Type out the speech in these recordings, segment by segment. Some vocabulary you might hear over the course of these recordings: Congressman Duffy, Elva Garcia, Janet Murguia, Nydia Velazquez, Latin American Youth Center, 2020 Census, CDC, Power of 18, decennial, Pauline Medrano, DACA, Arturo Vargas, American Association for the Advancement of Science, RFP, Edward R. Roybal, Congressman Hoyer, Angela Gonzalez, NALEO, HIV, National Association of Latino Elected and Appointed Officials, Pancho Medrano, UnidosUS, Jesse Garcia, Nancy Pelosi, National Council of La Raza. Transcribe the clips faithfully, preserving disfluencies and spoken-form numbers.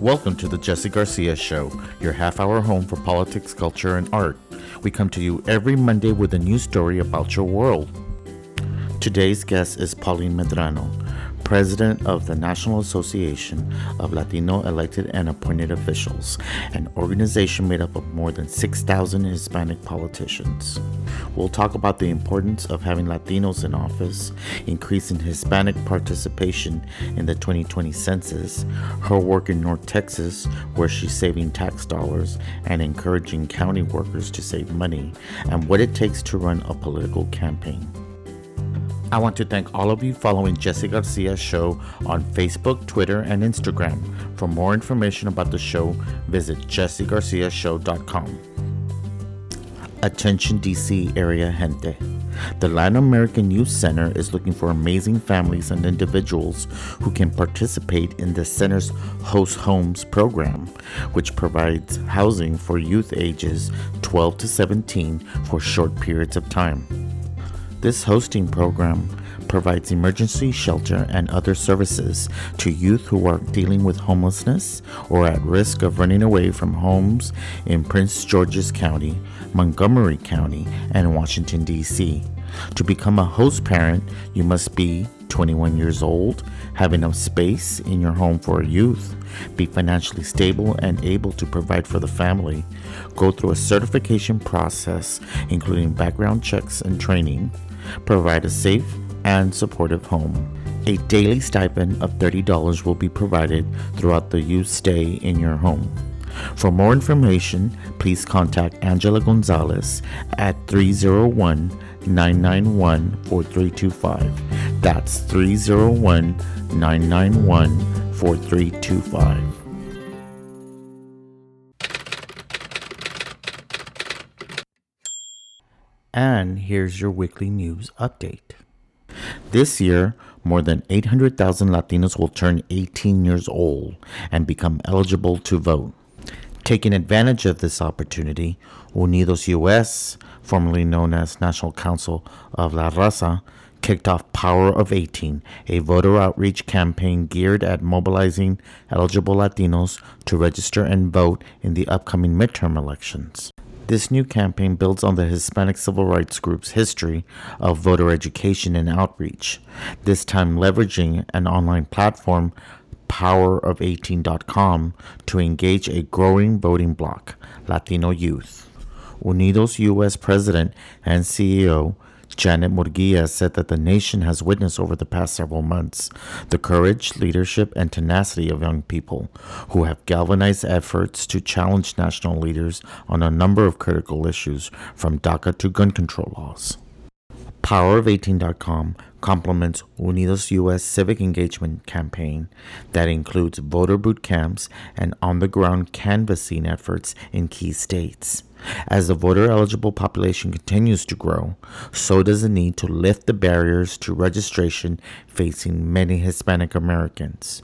Welcome to the Jesse Garcia Show, your half-hour home for politics, culture, and art. We come to you every Monday with a new story about your world. Today's guest is Pauline Medrano, President of the National Association of Latino Elected and Appointed Officials, an organization made up of more than six thousand Hispanic politicians. We'll talk about the importance of having Latinos in office, increasing Hispanic participation in the twenty twenty census, her work in North Texas, where she's saving tax dollars and encouraging county workers to save money, and what it takes to run a political campaign. I want to thank all of you following Jesse Garcia's show on Facebook, Twitter, and Instagram. For more information about the show, visit jesse garcia show dot com. Attention D C area gente. The Latin American Youth Center is looking for amazing families and individuals who can participate in the center's Host Homes program, which provides housing for youth ages twelve to seventeen for short periods of time. This hosting program provides emergency shelter and other services to youth who are dealing with homelessness or at risk of running away from homes in Prince George's County, Montgomery County, and Washington, D C. To become a host parent, you must be twenty-one years old, have enough space in your home for a youth, be financially stable and able to provide for the family, go through a certification process including background checks and training, provide a safe and supportive home. A daily stipend of thirty dollars will be provided throughout the youth stay in your home. For more information, please contact Angela Gonzalez at three oh one, nine nine one, four three two five. That's three oh one, nine nine one, four three two five. And here's your weekly news update. This year, more than eight hundred thousand Latinos will turn eighteen years old and become eligible to vote. Taking advantage of this opportunity, UnidosUS, formerly known as National Council of La Raza, kicked off Power of eighteen, a voter outreach campaign geared at mobilizing eligible Latinos to register and vote in the upcoming midterm elections. This new campaign builds on the Hispanic civil rights group's history of voter education and outreach, this time leveraging an online platform, power of eighteen dot com, to engage a growing voting bloc, Latino youth. UnidosUS President and C E O Janet Murguia said that the nation has witnessed over the past several months the courage, leadership, and tenacity of young people who have galvanized efforts to challenge national leaders on a number of critical issues, from DACA to gun control laws. power of eighteen dot com complements UnidosUS civic engagement campaign that includes voter boot camps and on-the-ground canvassing efforts in key states. As the voter-eligible population continues to grow, so does the need to lift the barriers to registration facing many Hispanic Americans.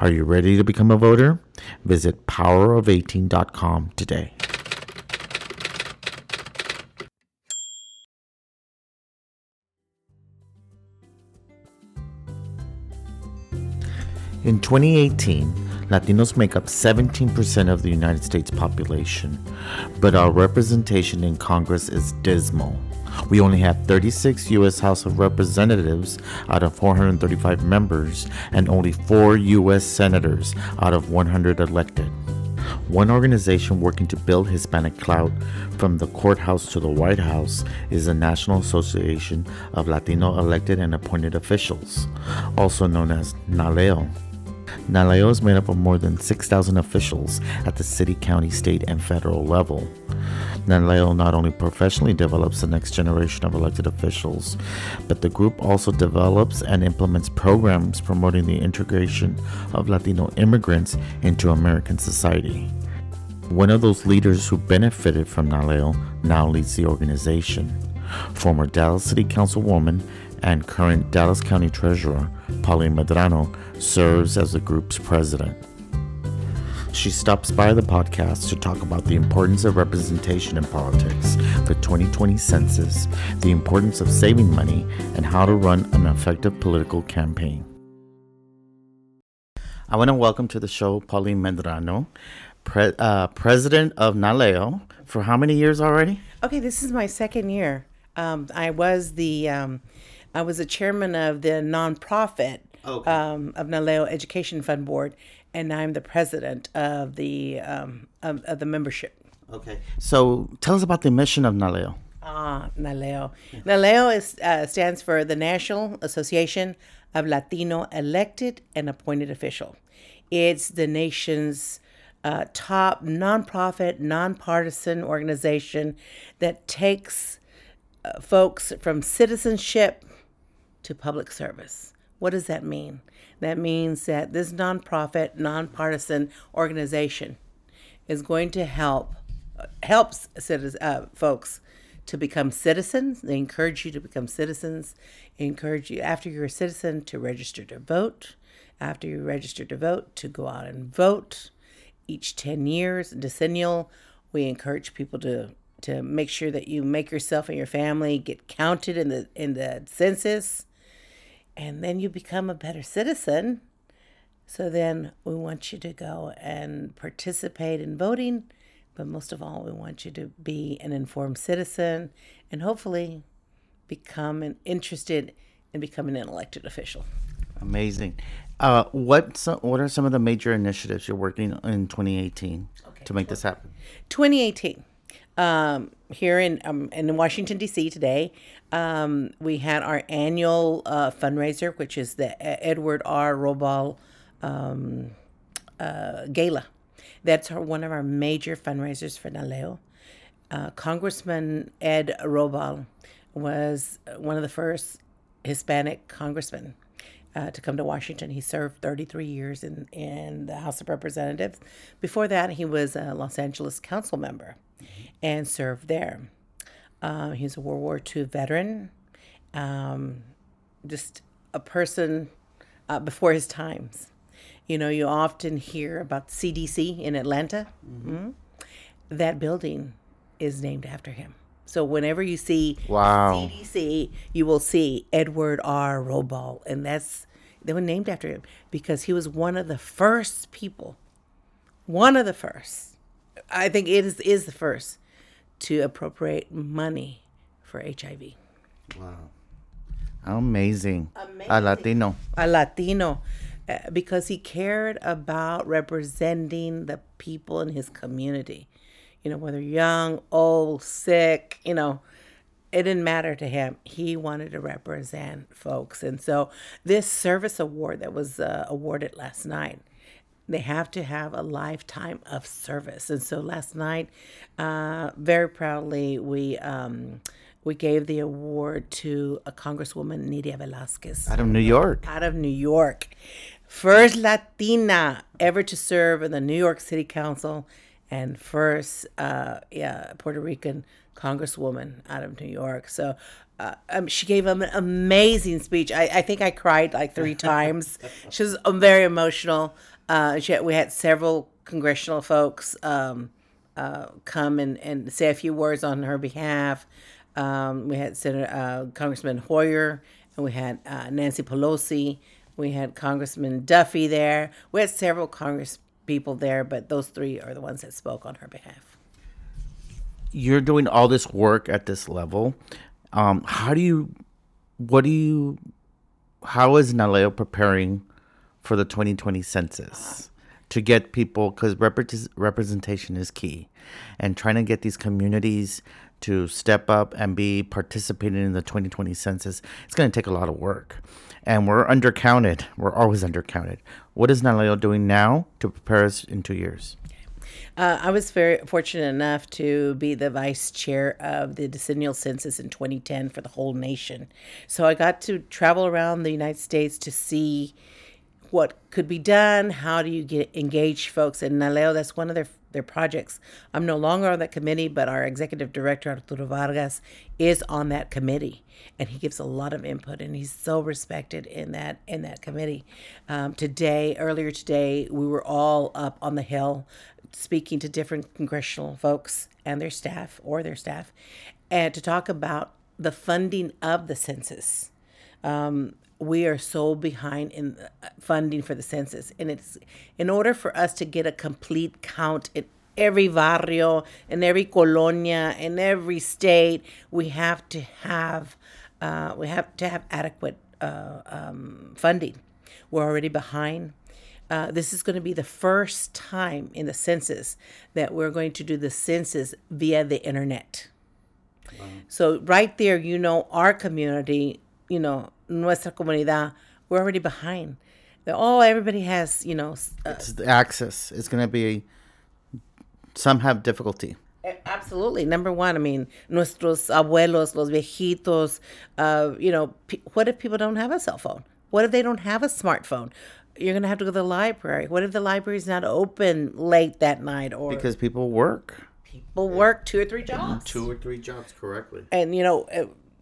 Are you ready to become a voter? Visit power of eighteen dot com today. In twenty eighteen, Latinos make up seventeen percent of the United States population, but our representation in Congress is dismal. We only have thirty-six U S House of Representatives out of four hundred thirty-five members and only four U S Senators out of one hundred elected. One organization working to build Hispanic clout from the courthouse to the White House is the National Association of Latino Elected and Appointed Officials, also known as NALEO. NALEO is made up of more than six thousand officials at the city, county, state, and federal level. NALEO not only professionally develops the next generation of elected officials, but the group also develops and implements programs promoting the integration of Latino immigrants into American society. One of those leaders who benefited from NALEO now leads the organization. Former Dallas City Councilwoman and current Dallas County Treasurer Pauline Medrano serves as the group's president. She stops by the podcast to talk about the importance of representation in politics, the twenty twenty census, the importance of saving money, and how to run an effective political campaign. I want to welcome to the show Pauline Medrano, pre- uh, president of NALEO, for how many years already? Okay, this is my second year. Um, I was the um, I was the chairman of the nonprofit okay. um, of NALEO Education Fund Board, and I'm the president of the um, of, of the membership. Okay, so tell us about the mission of NALEO. Ah, NALEO. NALEO is, uh, stands for the National Association of Latino Elected and Appointed Officials. It's the nation's uh, top nonprofit, nonpartisan organization that takes uh, folks from citizenship to public service. What does that mean? That means that this nonprofit, nonpartisan organization is going to help uh, helps citizens, uh, folks. to become citizens. They encourage you to become citizens. They encourage you, after you're a citizen, to register to vote. After you register to vote, to go out and vote. Each ten years, decennial, we encourage people to to make sure that you make yourself and your family get counted in the in the census, and then you become a better citizen. So then we want you to go and participate in voting. But most of all, we want you to be an informed citizen and hopefully become an interested in becoming an elected official. Amazing. Uh, what some, what are some of the major initiatives you're working on in twenty eighteen okay. to make this happen? twenty eighteen. Um, here in um, in Washington, D C today, um, we had our annual uh, fundraiser, which is the Edward R. Roybal um, uh, Gala. That's our, one of our major fundraisers for NALEO. Uh, Congressman Ed Roybal was one of the first Hispanic congressmen uh, to come to Washington. He served thirty-three years in, in the House of Representatives. Before that, he was a Los Angeles council member mm-hmm. and served there. Uh, he's a World War Two veteran, um, just a person uh, before his times. You know, you often hear about C D C in Atlanta. Mm-hmm. Mm-hmm. That building is named after him. So whenever you see wow. C D C, you will see Edward R. Roybal. And that's, they were named after him because he was one of the first people, one of the first, I think it is, is the first, to appropriate money for H I V. Wow. Amazing. Amazing. A Latino. A Latino. Because he cared about representing the people in his community. You know, whether young, old, sick, you know, it didn't matter to him. He wanted to represent folks. And so this service award that was uh, awarded last night, they have to have a lifetime of service. And so last night, uh, very proudly, we... Um, We gave the award to a Congresswoman, Nydia Velazquez. Out of New York. Out of New York. First Latina ever to serve in the New York City Council and first uh, yeah, Puerto Rican Congresswoman out of New York. So uh, um, she gave an amazing speech. I, I think I cried like three times. She was very emotional. Uh, she had, we had several congressional folks um, uh, come and, and say a few words on her behalf. Um, we had Senator uh, Congressman Hoyer, and we had uh, Nancy Pelosi. We had Congressman Duffy there. We had several Congress people there, but those three are the ones that spoke on her behalf. You're doing all this work at this level. Um, how do you, what do you, how is NALEO preparing for the twenty twenty census? Uh-huh. To get people, because repre- representation is key, and trying to get these communities to step up and be participating in the twenty twenty census, it's going to take a lot of work. And we're undercounted. We're always undercounted. What is NALEO doing now to prepare us in two years? Uh, I was very fortunate enough to be the vice chair of the decennial census in twenty ten for the whole nation. So I got to travel around the United States to see what could be done, how do you get engaged folks in NALEO. That's one of their their projects. I'm no longer on that committee, but our executive director, Arturo Vargas, is on that committee, and he gives a lot of input, and he's so respected in that in that committee. Um, today, earlier today, we were all up on the Hill speaking to different congressional folks and their staff or their staff, and to talk about the funding of the census. Um, we are so behind in funding for the census. And it's in order for us to get a complete count in every barrio, in every colonia, in every state, we have to have uh, we have to have adequate uh, um, funding. We're already behind. Uh, this is going to be the first time in the census that we're going to do the census via the internet. Wow. So right there, you know, our community, you know, nuestra comunidad, we're already behind. They're, oh, everybody has, you know. Uh, it's the access. It's going to be, some have difficulty. Absolutely. Number one, I mean, nuestros abuelos, los viejitos, uh, you know, pe- what if people don't have a cell phone? What if they don't have a smartphone? You're going to have to go to the library. What if the library's not open late that night? Or because people work. People yeah. work two or three jobs. Two or three jobs, correctly. And, you know,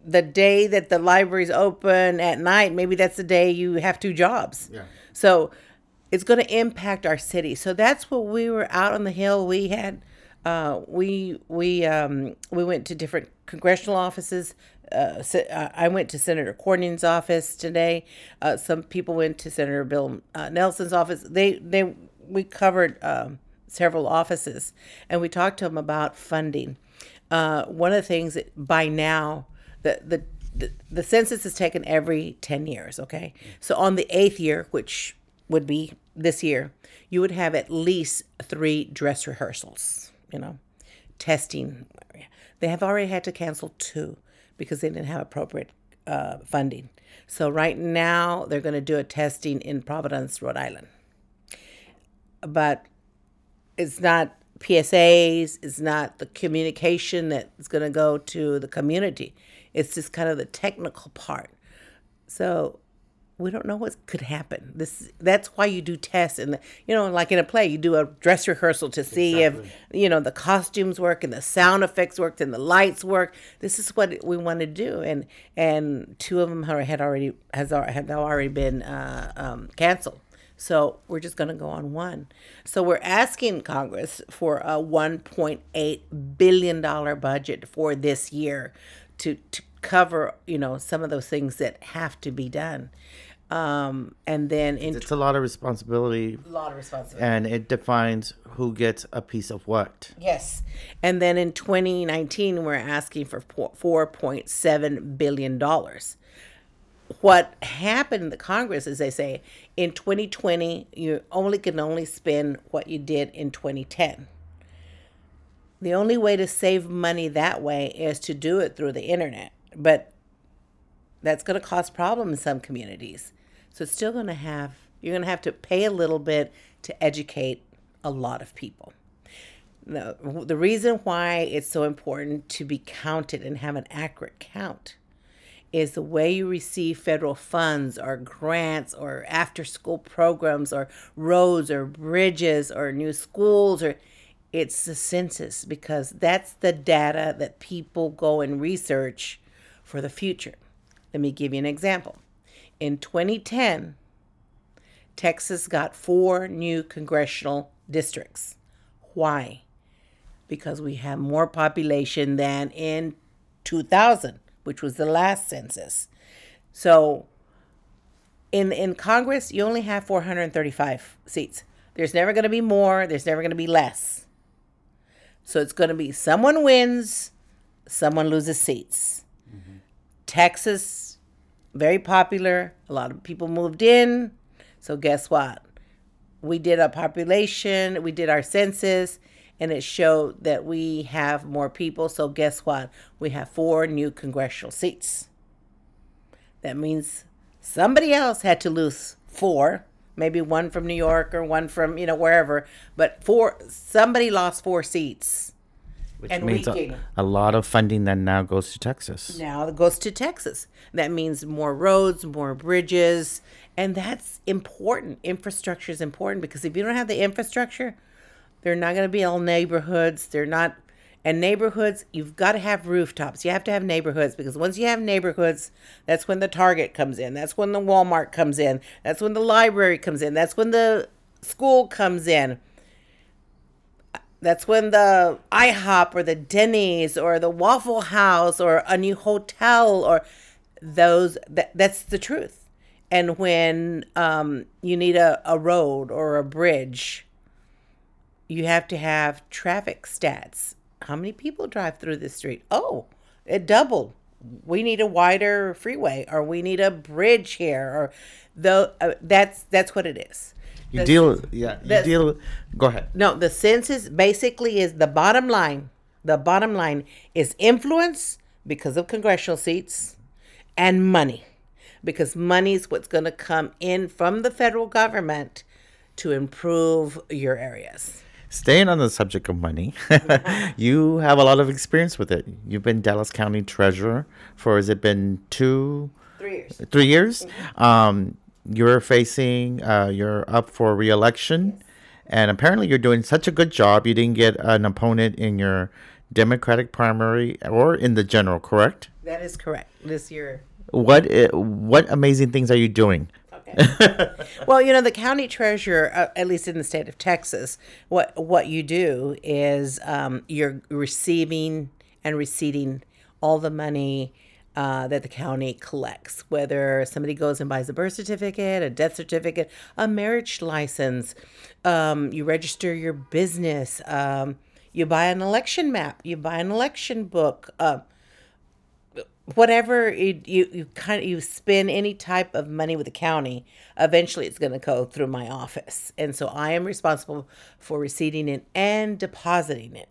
the day that the library's open at night, maybe that's the day you have two jobs. Yeah. So it's going to impact our city. So that's what we were out on the Hill. We had, uh, we we um, we went to different congressional offices. Uh, I went to Senator Cornyn's office today. Uh, some people went to Senator Bill uh, Nelson's office. They they we covered um, several offices, and we talked to them about funding. Uh, one of the things that by now the the the, the census is taken every ten years. Okay, so on the eighth year, which would be this year, you would have at least three dress rehearsals. You know, testing. They have already had to cancel two. Because they didn't have appropriate uh, funding. So right now, they're going to do a testing in Providence, Rhode Island. But it's not P S As, it's not the communication that's going to go to the community. It's just kind of the technical part. So we don't know what could happen. This That's why you do tests. And, you know, like in a play, you do a dress rehearsal to see exactly. if, you know, the costumes work and the sound effects worked and the lights work. This is what we want to do. And and two of them had already has had already been uh, um, canceled. So we're just going to go on one. So we're asking Congress for a one point eight billion dollars budget for this year to, to cover, you know, some of those things that have to be done. Um, and then in it's a lot of responsibility. A lot of responsibility. And it defines who gets a piece of what. Yes. And then in twenty nineteen, we're asking for four point seven billion dollars. What happened in the Congress is they say in twenty twenty, you only can only spend what you did in twenty ten. The only way to save money that way is to do it through the internet. But that's going to cause problems in some communities. So it's still going to have, you're going to have to pay a little bit to educate a lot of people. Now, the reason why it's so important to be counted and have an accurate count is the way you receive federal funds or grants or after-school programs or roads or bridges or new schools or it's the census because that's the data that people go and research for the future. Let me give you an example. In twenty ten, Texas got four new congressional districts. Why? Because we have more population than in two thousand, which was the last census. So in in Congress, you only have four hundred thirty-five seats. There's never going to be more. There's never going to be less. So it's going to be someone wins, someone loses seats. Texas, very popular. A lot of people moved in. So guess what? We did our population. We did our census. And it showed that we have more people. So guess what? We have four new congressional seats. That means somebody else had to lose four. Maybe one from New York or one from, you know, wherever. But four. Somebody lost four seats. Which and means a, a lot of funding that now goes to Texas. Now it goes to Texas. That means more roads, more bridges, and that's important. Infrastructure is important because if you don't have the infrastructure, they're not going to be all neighborhoods. They're not, and neighborhoods, you've got to have rooftops. You have to have neighborhoods because once you have neighborhoods, that's when the Target comes in. That's when the Walmart comes in. That's when the library comes in. That's when the school comes in. That's when the IHOP or the Denny's or the Waffle House or a new hotel or those, that, that's the truth. and when um, you need a, a road or a bridge, you have to have traffic stats. How many people drive through this street? Oh, it doubled. We need a wider freeway, or we need a bridge here, or the uh, that's that's what it is. You the, deal, yeah. You the, deal. Go ahead. No, the census basically is the bottom line. The bottom line is influence because of congressional seats and money, because money is what's going to come in from the federal government to improve your areas. Staying on the subject of money, you have a lot of experience with it. You've been Dallas County Treasurer for, has it been two? Three years. Three years. Mm-hmm. Um, you're facing, uh, you're up for re-election, yes. And apparently you're doing such a good job, you didn't get an opponent in your Democratic primary or in the general, correct? That is correct. This year. What what amazing things are you doing? Well, you know, the county treasurer, uh, at least in the state of Texas, what what you do is um, you're receiving and receipting all the money uh, that the county collects, whether somebody goes and buys a birth certificate, a death certificate, a marriage license, um, you register your business, um, you buy an election map, you buy an election book, uh, whatever you, you you kind of you spend any type of money with the county, eventually it's going to go through my office, and so I am responsible for receipting it and depositing it.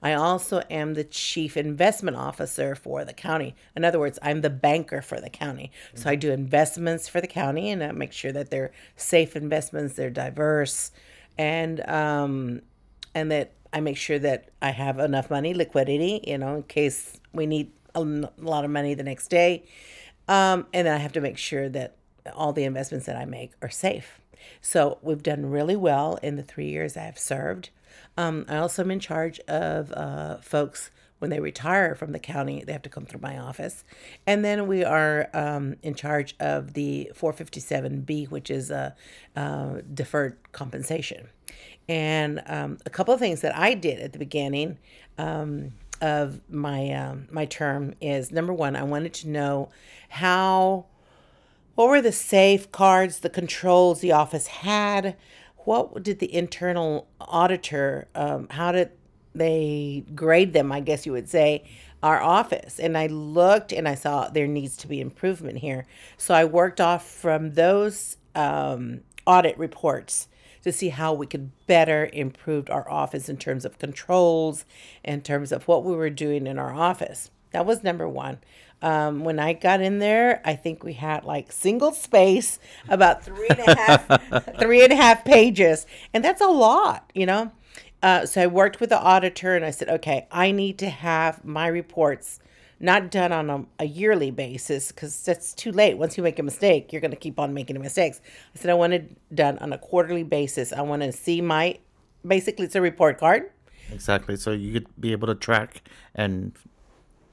I also am the chief investment officer for the county. In other words, I'm the banker for the county. So I do investments for the county, and I make sure that they're safe investments, they're diverse, and um and that I make sure that I have enough money, liquidity, you know, in case we need a lot of money the next day. Um, and then I have to make sure that all the investments that I make are safe. So we've done really well in the three years I've served. Um, I also am in charge of uh, folks when they retire from the county, they have to come through my office. And then we are um, in charge of the four fifty-seven B, which is a, a deferred compensation. And um, a couple of things that I did at the beginning, um, of my um, my term is, number one, I wanted to know how, what were the safeguards, the controls the office had, what did the internal auditor, um, how did they grade them, I guess you would say, our office. And I looked and I saw there needs to be improvement here. So I worked off from those um, audit reports to see how we could better improve our office in terms of controls, in terms of what we were doing in our office. That was number one. Um, when I got in there, I think we had like single space, about three and a half, three and a half pages. And that's a lot, you know? Uh, so I worked with the auditor and I said, okay, I need to have my reports not done on a, a yearly basis, because that's too late. Once you make a mistake, you're going to keep on making mistakes. I said I want it done on a quarterly basis. I want to see my, basically it's a report card. Exactly. So you could be able to track and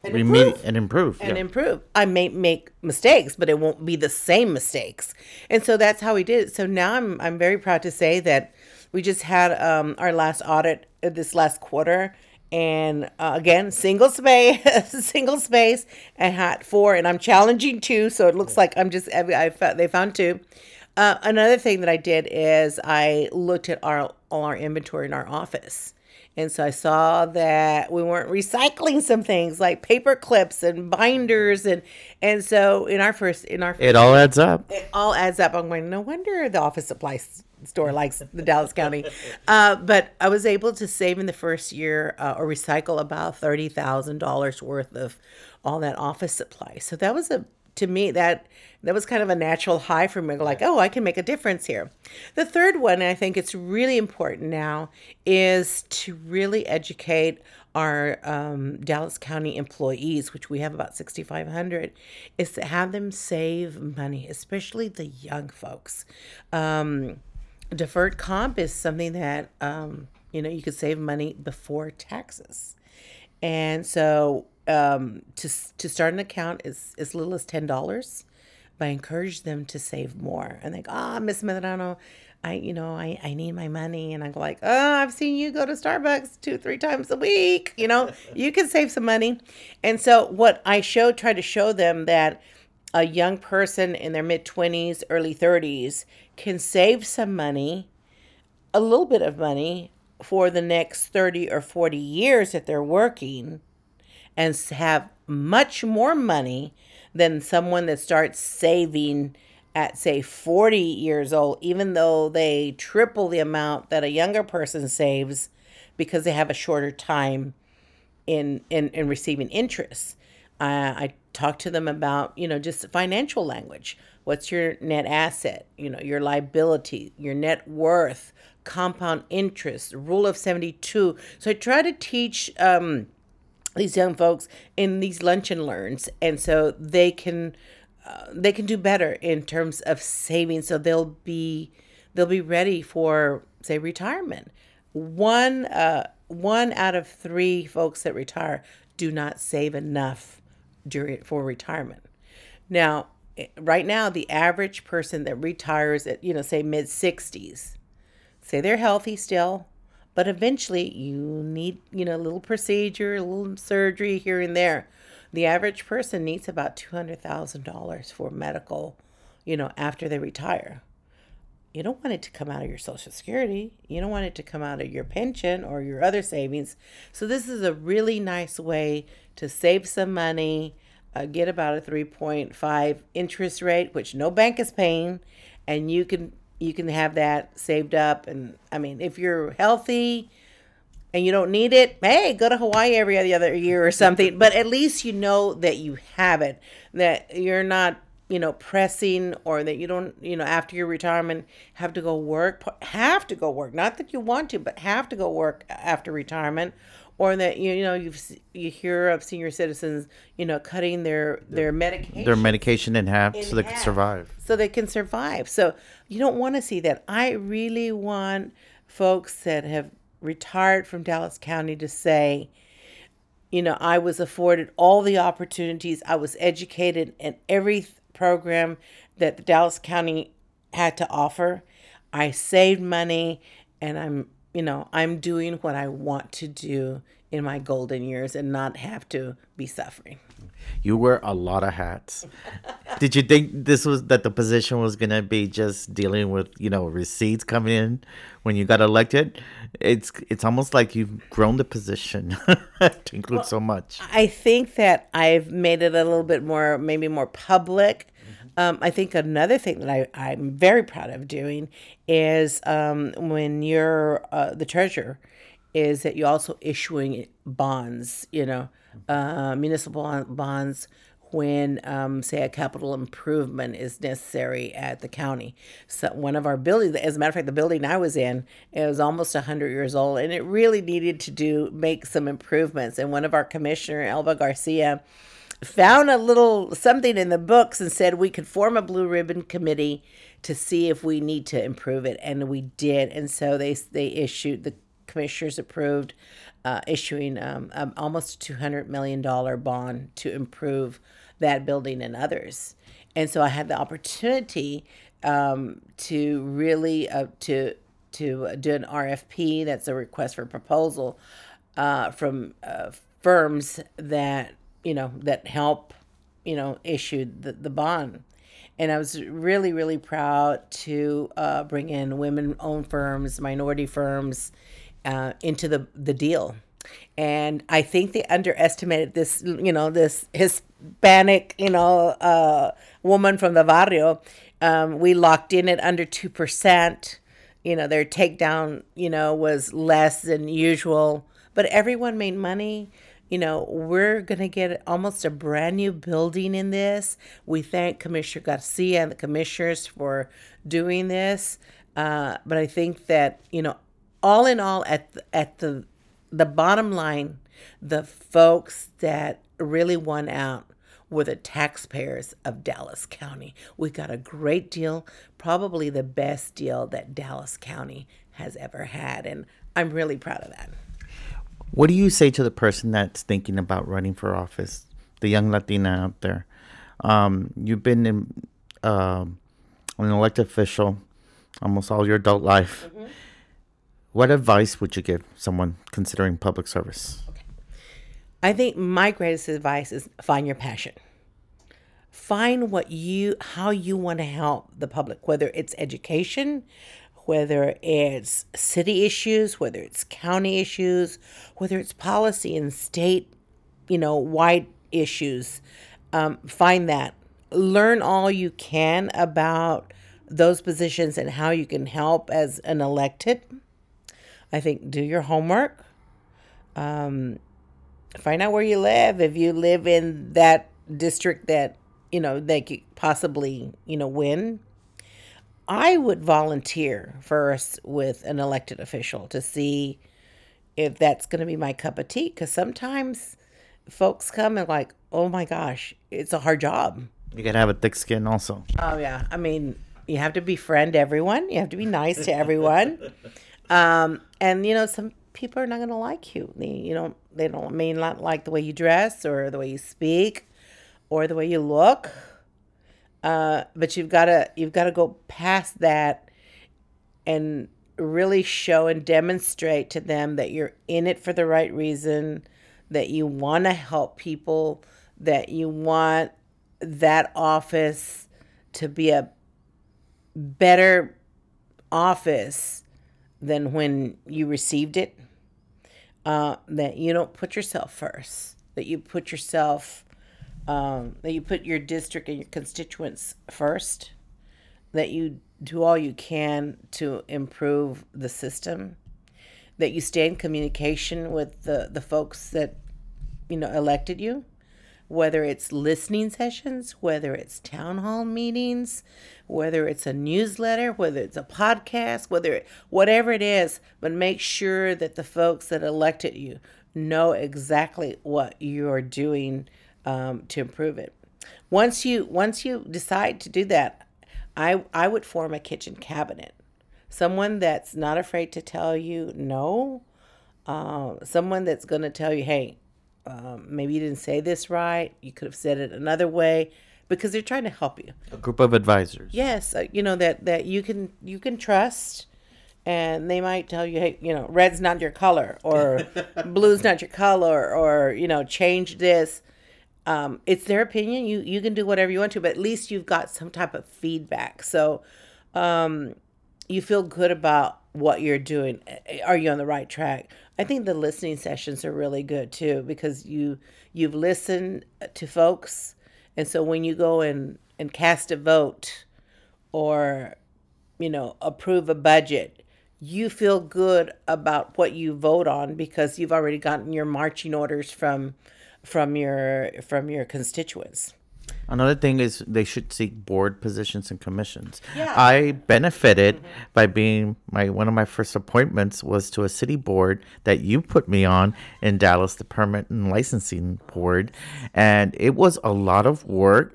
and remedi- improve. And, improve. and yeah. improve. I may make mistakes, but it won't be the same mistakes. And so that's how we did it. So now I'm I'm very proud to say that we just had um, our last audit uh, this last quarter. And uh, again, single space, single space. I had four, and I'm challenging two, so it looks like I'm just. I, I found, they found two. Uh, another thing that I did is I looked at our all our inventory in our office, and so I saw that we weren't recycling some things like paper clips and binders, and and so in our first in our first, it all adds up. It all adds up. I'm going, no wonder the office supplies store likes the Dallas County. Uh, but I was able to save in the first year uh, or recycle about thirty thousand dollars worth of all that office supplies. So that was a, to me, that that was kind of a natural high for me. Like, oh, I can make a difference here. The third one, and I think it's really important now, is to really educate our um, Dallas County employees, which we have about sixty-five hundred, is to have them save money, especially the young folks. Um, Deferred comp is something that, um, you know, you could save money before taxes. And so um, to to start an account is as little as ten dollars, but I encourage them to save more. And they go, oh, Miss Medrano, I, you know, I, I need my money. And I go like, oh, I've seen you go to Starbucks two, three times a week. You know, you can save some money. And so what I show, try to show them that a young person in their mid-twenties, early thirties can save some money, a little bit of money, for the next thirty or forty years that they're working and have much more money than someone that starts saving at, say, forty years old, even though they triple the amount that a younger person saves because they have a shorter time in in, in receiving interest. Uh, I talk to them about, you know, just financial language. What's your net asset, you know, your liability, your net worth, compound interest, rule of seventy-two. So I try to teach um, these young folks in these lunch and learns, and so they can uh, they can do better in terms of saving. So they'll be they'll be ready for, say, retirement. One uh, one out of three folks that retire do not save enough during for retirement. Now, right now, the average person that retires at, you know, say mid sixties. Say they're healthy still, but eventually you need, you know, a little procedure, a little surgery here and there. The average person needs about two hundred thousand dollars for medical, you know, after they retire. You don't want it to come out of your Social Security. You don't want it to come out of your pension or your other savings. So this is a really nice way to save some money, uh, get about a three point five interest rate, which no bank is paying, and you can You can have that saved up. And I mean, if you're healthy and you don't need it, hey, go to Hawaii every other year or something. But at least you know that you have it, that you're not, you know, pressing, or that you don't, you know, after your retirement have to go work, have to go work. Not that you want to, but have to go work after retirement. Or that, you know, you you hear of senior citizens, you know, cutting their, their medication. Their medication in half in so they half, can survive. So they can survive. So you don't want to see that. I really want folks that have retired from Dallas County to say, you know, I was afforded all the opportunities. I was educated in every program that the Dallas County had to offer. I saved money, and I'm, you know, I'm doing what I want to do in my golden years and not have to be suffering. You wear a lot of hats. Did you think this was that the position was going to be just dealing with, you know, receipts coming in when you got elected? It's it's almost like you've grown the position to include well, so much. I think that I've made it a little bit more, maybe more public. Um, I think another thing that I, I'm very proud of doing is um, when you're uh, the treasurer, is that you're also issuing bonds, you know, uh, municipal bonds when, um, say, a capital improvement is necessary at the county. So one of our buildings, as a matter of fact, the building I was in, it was almost one hundred years old, and it really needed to do make some improvements. And one of our commissioner, Elva Garcia, found a little something in the books and said we could form a blue ribbon committee to see if we need to improve it, and we did. And so they they issued, the commissioners approved uh, issuing um, um, almost two hundred million dollars bond to improve that building and others. And so I had the opportunity um, to really uh, to to do an R F P, that's a request for proposal, uh, from uh, firms that, you know, that help, you know, issue the, the bond. And I was really, really proud to uh, bring in women-owned firms, minority firms uh, into the, the deal. And I think they underestimated this, you know, this Hispanic, you know, uh, woman from the barrio. Um, we locked in at under two percent. You know, their takedown, you know, was less than usual. But everyone made money. You know, we're going to get almost a brand new building in this. We thank Commissioner Garcia and the commissioners for doing this. Uh, but I think that, you know, all in all, at the, at the the bottom line, the folks that really won out were the taxpayers of Dallas County. We got a great deal, probably the best deal that Dallas County has ever had. And I'm really proud of that. What do you say to the person that's thinking about running for office, the young Latina out there? Um, you've been in, uh, an elected official almost all your adult life. Mm-hmm. What advice would you give someone considering public service? Okay. I think my greatest advice is find your passion. Find what you, how you want to help the public, whether it's education, whether it's city issues, whether it's county issues, whether it's policy and state, you know, wide issues. Um, find that. Learn all you can about those positions and how you can help as an elected. I think do your homework. Um, find out where you live. If you live in that district that, you know, they could possibly, you know, win. I would volunteer first with an elected official to see if that's going to be my cup of tea. Because sometimes folks come and like, oh my gosh, it's a hard job. You got to have a thick skin also. Oh, yeah. I mean, you have to befriend everyone. You have to be nice to everyone. Um, and, you know, some people are not going to like you. They, you know, they don't may not like the way you dress or the way you speak or the way you look. Uh, but you've got to you've got to go past that and really show and demonstrate to them that you're in it for the right reason, that you want to help people, that you want that office to be a better office than when you received it, uh, that you don't put yourself first, that you put yourself Um, that you put your district and your constituents first, that you do all you can to improve the system, that you stay in communication with the, the folks that, you know, elected you, whether it's listening sessions, whether it's town hall meetings, whether it's a newsletter, whether it's a podcast, whether it, whatever it is, but make sure that the folks that elected you know exactly what you're doing Um, to improve it. Once you once you decide to do that, I I would form a kitchen cabinet. Someone that's not afraid to tell you no. Uh, someone that's going to tell you, hey, um, maybe you didn't say this right. You could have said it another way, because they're trying to help you. A group of advisors. Yes, uh, you know that that you can you can trust. And they might tell you, hey, you know, red's not your color, or blue's not your color, or, you know, change this. Um, it's their opinion. You you can do whatever you want to, but at least you've got some type of feedback. So um, you feel good about what you're doing. Are you on the right track? I think the listening sessions are really good too, because you you've listened to folks, and so when you go and and cast a vote, or, you know, approve a budget, you feel good about what you vote on, because you've already gotten your marching orders from. from your from your constituents. Another thing is they should seek board positions and commissions. Yeah. I benefited mm-hmm. by being my one of my first appointments was to a city board that you put me on in Dallas, the Permit and Licensing Board, and it was a lot of work,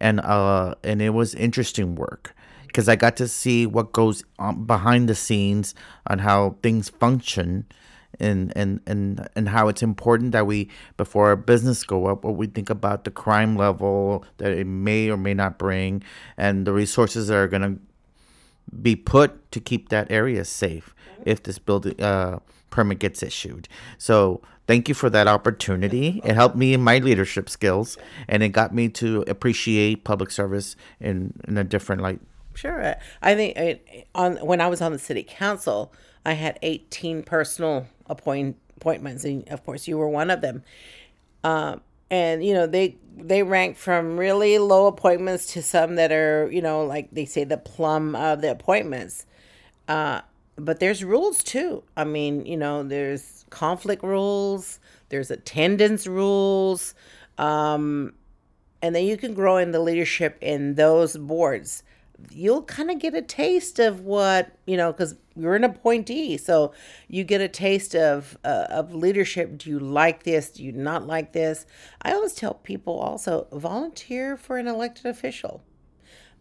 and uh and it was interesting work, because I got to see what goes on behind the scenes on how things function. And, and and and how it's important that we, before our business go up, what we think about the crime level that it may or may not bring, and the resources that are going to be put to keep that area safe if this building uh, permit gets issued. So thank you for that opportunity. It helped me in my leadership skills, and it got me to appreciate public service in, in a different light. Sure. I think I, on when I was on the city council, I had eighteen personal appoint, appointments, and of course you were one of them. Um, and, you know, they they rank from really low appointments to some that are, you know, like they say, the plum of the appointments. Uh, but there's rules, too. I mean, you know, there's conflict rules, there's attendance rules, um, and then you can grow in the leadership in those boards. You'll kind of get a taste of what, you know, because you're an appointee. So you get a taste of uh, of leadership. Do you like this? Do you not like this? I always tell people also, volunteer for an elected official.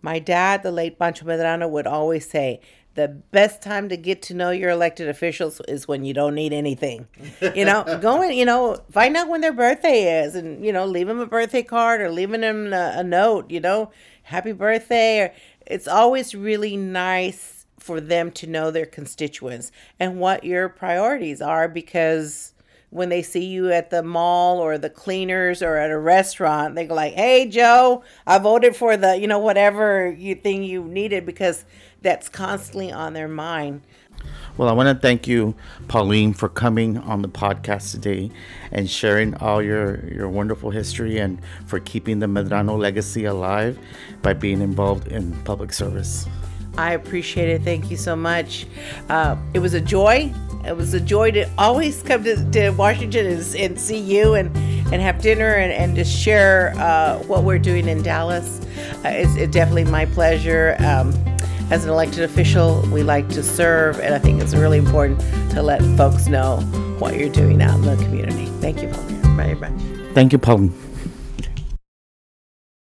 My dad, the late Pancho Medrano, would always say, the best time to get to know your elected officials is when you don't need anything. You know, go in, you know, find out when their birthday is, and, you know, leave them a birthday card or leaving them a, a note, you know, happy birthday. Or it's always really nice for them to know their constituents and what your priorities are, because when they see you at the mall or the cleaners or at a restaurant, they go like, hey, Joe, I voted for the, you know, whatever you thing you needed, because that's constantly on their mind. Well, I want to thank you, Pauline, for coming on the podcast today and sharing all your, your wonderful history, and for keeping the Medrano legacy alive by being involved in public service. I appreciate it. Thank you so much. Uh, it was a joy. It was a joy to always come to, to Washington and, and see you and, and have dinner and, and just share uh, what we're doing in Dallas. Uh, it's, it's definitely my pleasure. Um, as an elected official, we like to serve, and I think it's really important to let folks know what you're doing out in the community. Thank you, Pauline, very much. Thank you, Pauline.